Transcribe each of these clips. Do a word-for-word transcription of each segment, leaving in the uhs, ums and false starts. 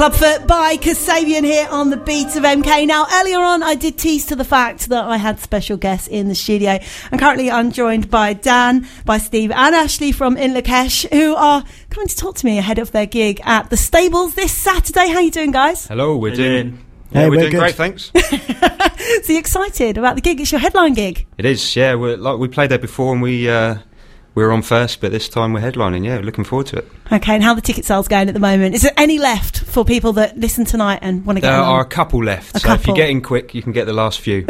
Clubfoot by Kasabian here on the Beats of M K. Now, earlier on, I did tease to the fact that I had special guests in the studio. And currently I'm joined by Dan, by Steve and Ashley from In Lak'ech, who are coming to talk to me ahead of their gig at The Stables this Saturday. How you doing, guys? Hello, we're doing... Yeah, hey, we're, we're doing good. Great, thanks. So you're excited about the gig? It's your headline gig. It is, yeah. We're, like, we played there before and we... Uh, We were on first, but this time we're headlining, yeah, looking forward to it. Okay, and how are the ticket sales going at the moment? Is there any left for people that listen tonight and want to get in? There are a couple left, a so couple. If you get in quick, you can get the last few.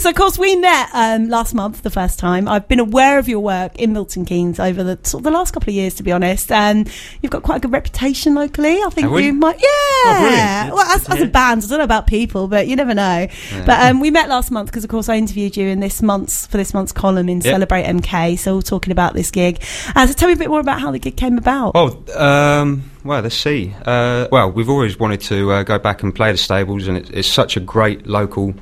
So, of course, we met um, last month, the first time. I've been aware of your work in Milton Keynes over the sort of the last couple of years, to be honest, and you've got quite a good reputation locally. I think you might... Yeah! Oh, well, as, as a band, I don't know about people, but you never know. Yeah. But um, we met last month because, of course, I interviewed you in this month's, for this month's column in yep. Celebrate M K, so all talking about this gig. Uh, so tell me a bit more about how the gig came about. Oh, um, well, let's see. Uh, well, we've always wanted to uh, go back and play the Stables, and it, it's such a great local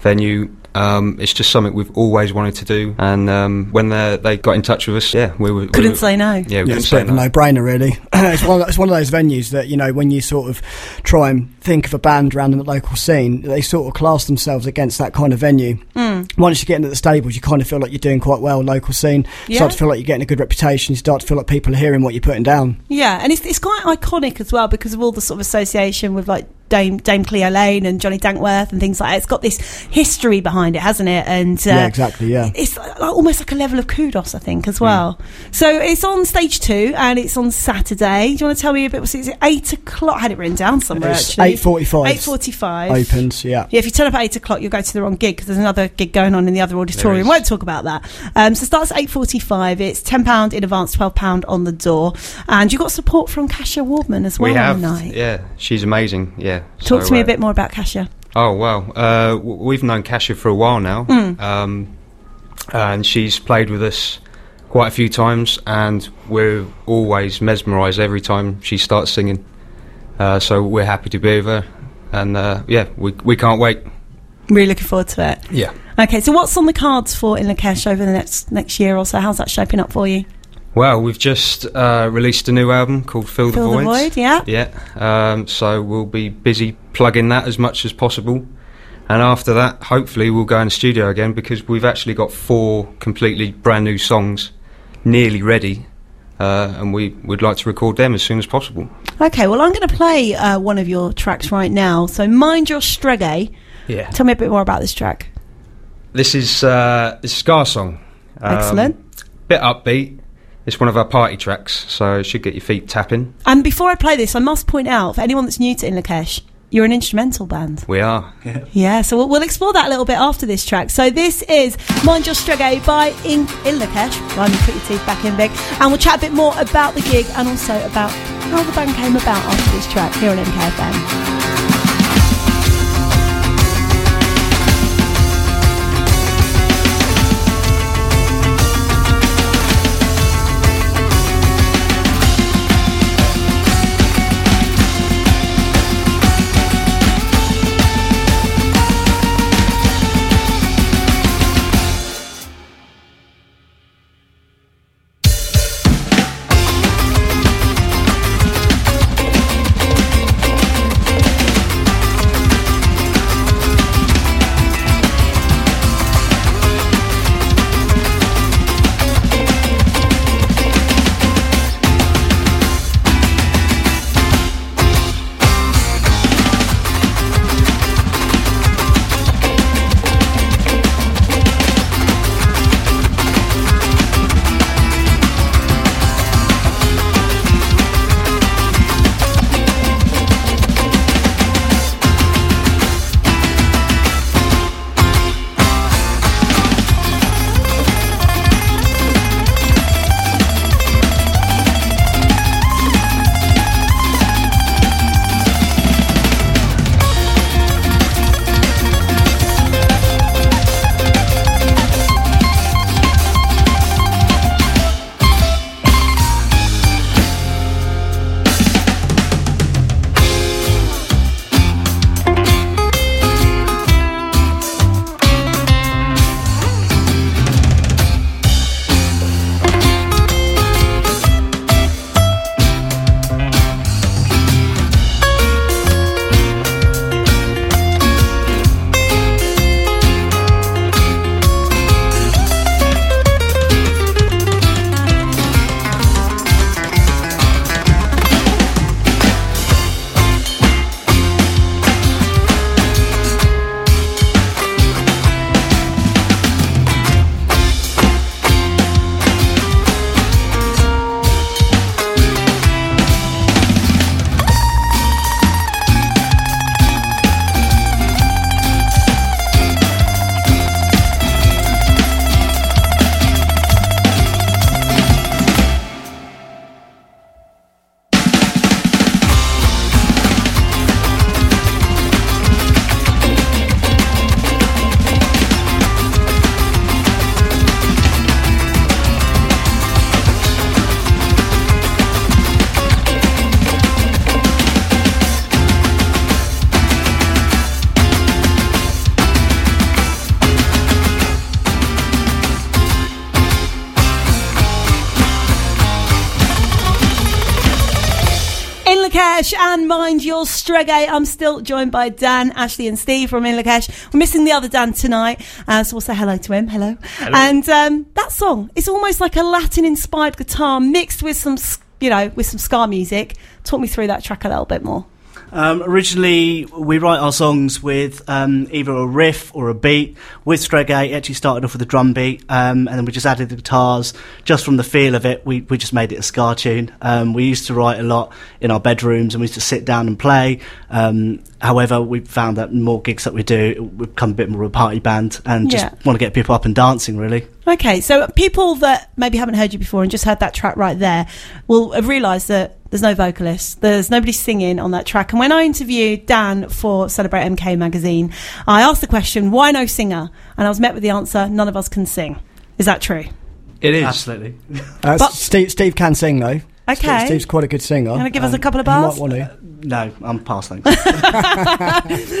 venue. Um, it's just something we've always wanted to do, and um, when they got in touch with us, yeah, we were, couldn't we were, say no. Yeah, we yeah couldn't it's say no. No brainer, really. it's, one of, it's one of those venues that, you know, when you sort of try and think of a band around the local scene, they sort of class themselves against that kind of venue. Mm. Once you get into the Stables, you kind of feel like you're doing quite well, local scene. You yeah. start to feel like you're getting a good reputation. You start to feel like people are hearing what you're putting down. Yeah, and it's it's quite iconic as well because of all the sort of association with like. Dame, Dame Cleo Lane and Johnny Dankworth and things like that. It's got this history behind it, hasn't it? And uh, yeah, exactly, yeah. It's like, almost like a level of kudos, I think, as well. Mm. So it's on stage two and it's on Saturday. Do you want to tell me a bit? Is it eight o'clock? I had it written down somewhere, it's actually. eight forty-five. eight forty-five. Opens, yeah. Yeah, if you turn up at eight o'clock, you'll go to the wrong gig because there's another gig going on in the other auditorium. Won't talk about that. Um, so it starts at eight forty-five. It's ten pounds in advance, twelve pounds on the door. And you've got support from Kasia Wardman as well. We have, tonight. Yeah. She's amazing, yeah. Talk so, to me uh, a bit more about Kasia. Oh, well, uh, w- we've known Kasia for a while now, mm. um, and she's played with us quite a few times, and we're always mesmerised every time she starts singing. Uh, so we're happy to be with her, and uh, yeah, we we can't wait. Really looking forward to it. Yeah. Okay, so what's on the cards for In Lak'ech over the next next year or so? How's that shaping up for you? Well, we've just uh, released a new album called Fill, Fill the Void. Fill the Void, yeah. Yeah, um, so we'll be busy plugging that as much as possible. And after that, hopefully we'll go in the studio again because we've actually got four completely brand new songs nearly ready. Uh, and we would like to record them as soon as possible. Okay, well, I'm going to play uh, one of your tracks right now. So, Mind Your Stregae. Yeah. Tell me a bit more about this track. This is uh, this Scar song. Um, Excellent. Bit upbeat. It's one of our party tracks, so it should get your feet tapping. And before I play this, I must point out, for anyone that's new to In Lak'ech, you're an instrumental band. We are. Yeah, yeah so we'll, we'll explore that a little bit after this track. So this is Mind Your Stregae by In, in Lak'ech. Rhyme and put your teeth back in, Vic. And we'll chat a bit more about the gig and also about how the band came about after this track here on M K F M. Lak'ech and Mind Your Stregae. I'm still joined by Dan, Ashley and Steve from In Lak'ech. We're missing the other Dan tonight, uh, so we'll say hello to him. Hello. hello. And um, that song is almost like a Latin-inspired guitar mixed with some, you know, with some ska music. Talk me through that track a little bit more. Um, originally, we write our songs with um, either a riff or a beat. With Stregae, it actually started off with a drum beat, um, and then we just added the guitars. Just from the feel of it, we, we just made it a ska tune. Um, we used to write a lot in our bedrooms, and we used to sit down and play. Um, however, we found that more gigs that we do, we become a bit more of a party band, and just yeah. want to get people up and dancing, really. Okay, so people that maybe haven't heard you before and just heard that track right there will have realised that there's no vocalist, there's nobody singing on that track. And when I interviewed Dan for Celebrate M K magazine, I asked the question, why no singer? And I was met with the answer, none of us can sing. Is that true? It is. Absolutely. Uh, but Steve, Steve can sing, though. Okay. Steve, Steve's quite a good singer. Can I give um, us a couple of bars? You might want to. No, I'm passing.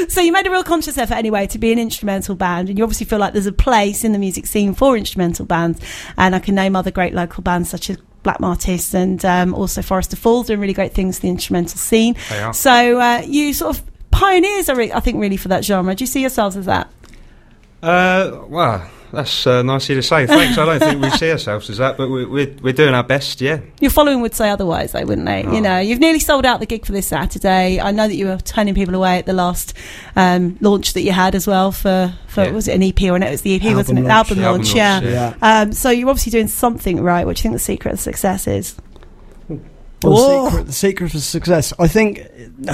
So you made a real conscious effort anyway to be an instrumental band, and you obviously feel like there's a place in the music scene for instrumental bands, and I can name other great local bands such as Black Martists and um, also Forrester Falls doing really great things in the instrumental scene. They are. So uh, you sort of pioneers, are re- I think, really for that genre. Do you see yourselves as that? Uh, well... That's uh, nice of you to say. Thanks. I don't think we see ourselves as that, but we, we're, we're doing our best, yeah. Your following would say otherwise, though, wouldn't they? Oh. You know, you've nearly sold out the gig for this Saturday. I know that you were turning people away at the last um, launch that you had as well for, for yeah. was it an E P or no? It was the E P, album wasn't it? Launch. Album, album launch, launch yeah. yeah. yeah. Um, so you're obviously doing something right. What do you think the secret of success is? Well, the secret, the secret of success, I think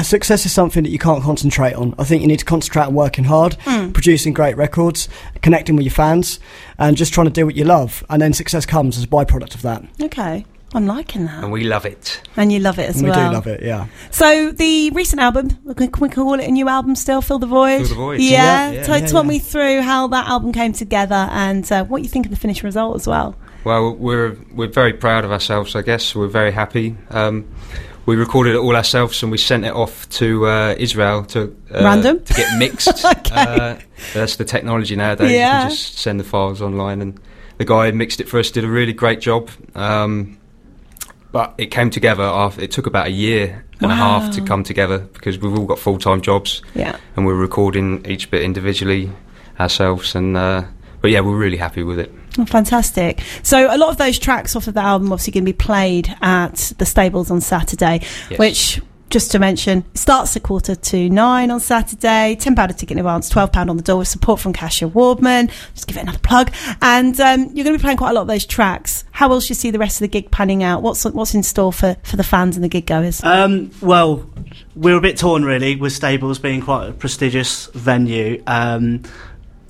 success is something that you can't concentrate on. I think you need to concentrate on working hard, mm. producing great records, connecting with your fans, and just trying to do what you love, and then success comes as a byproduct of that. Okay, I'm liking that. And we love it. And you love it as and well. We do love it, yeah. So the recent album, can we call it a new album still, Fill the Void? Fill the Void. Yeah, yeah. yeah. talk yeah, yeah. me through how that album came together and uh, what you think of the finished result as well. Well, we're we're very proud of ourselves, I guess. We're very happy. Um, we recorded it all ourselves and we sent it off to uh, Israel to uh, Random to get mixed. Okay. uh, that's the technology nowadays. Yeah. You can just send the files online. And the guy who mixed it for us did a really great job. Um, but it came together after it took about a year and wow. a half to come together because we've all got full-time jobs. Yeah. And we're recording each bit individually ourselves. And uh, but yeah, we're really happy with it. Oh, fantastic. So a lot of those tracks off of the album obviously going to be played at the Stables on Saturday, yes. which, just to mention, starts at quarter to nine on Saturday, ten pounds a ticket in advance, twelve pounds on the door with support from Kasia Wardman. Just give it another plug. And um, you're going to be playing quite a lot of those tracks. How else do you see the rest of the gig panning out? What's what's in store for, for the fans and the gig goers? Um, well, we're a bit torn, really, with Stables being quite a prestigious venue. Um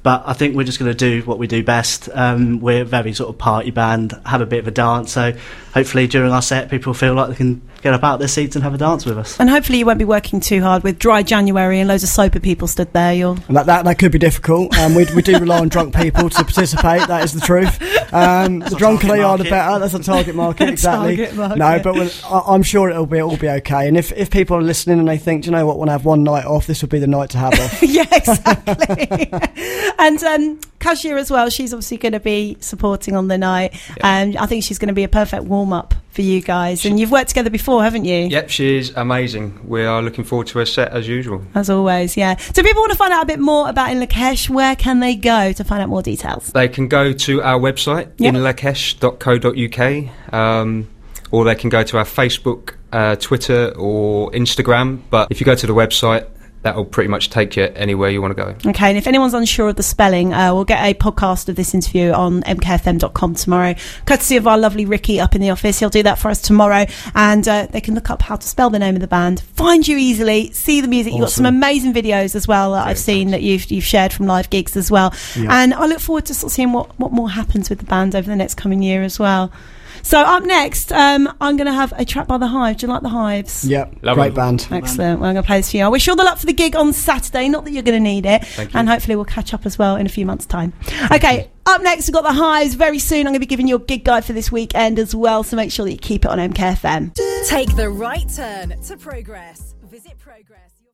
But I think we're just going to do what we do best. Um, we're a very sort of party band, have a bit of a dance. So hopefully during our set, people feel like they can get up out of their seats and have a dance with us. And hopefully you won't be working too hard with dry January and loads of sober people stood there. You'll that, that that could be difficult. Um, we we do rely on drunk people to participate. That is the truth. Um, the drunker they are, the better. That's a target market, exactly. Target market. No, but we'll, I, I'm sure it'll be it'll be okay. And if, if people are listening and they think, do you know what, want to have one night off, this would be the night to have off. Yeah, exactly. And um, Kasia as well, she's obviously going to be supporting on the night. And yeah. um, I think she's going to be a perfect warm-up for you guys. She, and you've worked together before, haven't you? Yep, she's amazing. We are looking forward to her set as usual. As always, yeah. So if people want to find out a bit more about In Lak'ech, where can they go to find out more details? They can go to our website, yep. in lak'ech dot co dot uk, um, or they can go to our Facebook, uh, Twitter or Instagram. But if you go to the website, that'll pretty much take you anywhere you want to go. Okay, and if anyone's unsure of the spelling, uh, we'll get a podcast of this interview on m k f m dot com tomorrow, courtesy of our lovely Ricky up in the office. He'll do that for us tomorrow, and uh, they can look up how to spell the name of the band, find you easily, see the music. Awesome. You've got some amazing videos as well that Very I've seen nice. that you've you've shared from live gigs as well. Yeah. And I look forward to sort of seeing what, what more happens with the band over the next coming year as well. So up next, um, I'm going to have a track by The Hives. Do you like The Hives? Yep, Love great it. band. Excellent. Well, I'm going to play this for you. I wish you all the luck for the gig on Saturday. Not that you're going to need it. Thank you. And hopefully we'll catch up as well in a few months' time. Okay, up next, we've got The Hives. Very soon, I'm going to be giving you a gig guide for this weekend as well, so make sure that you keep it on M K F M. Take the right turn to Progress. Visit Progress.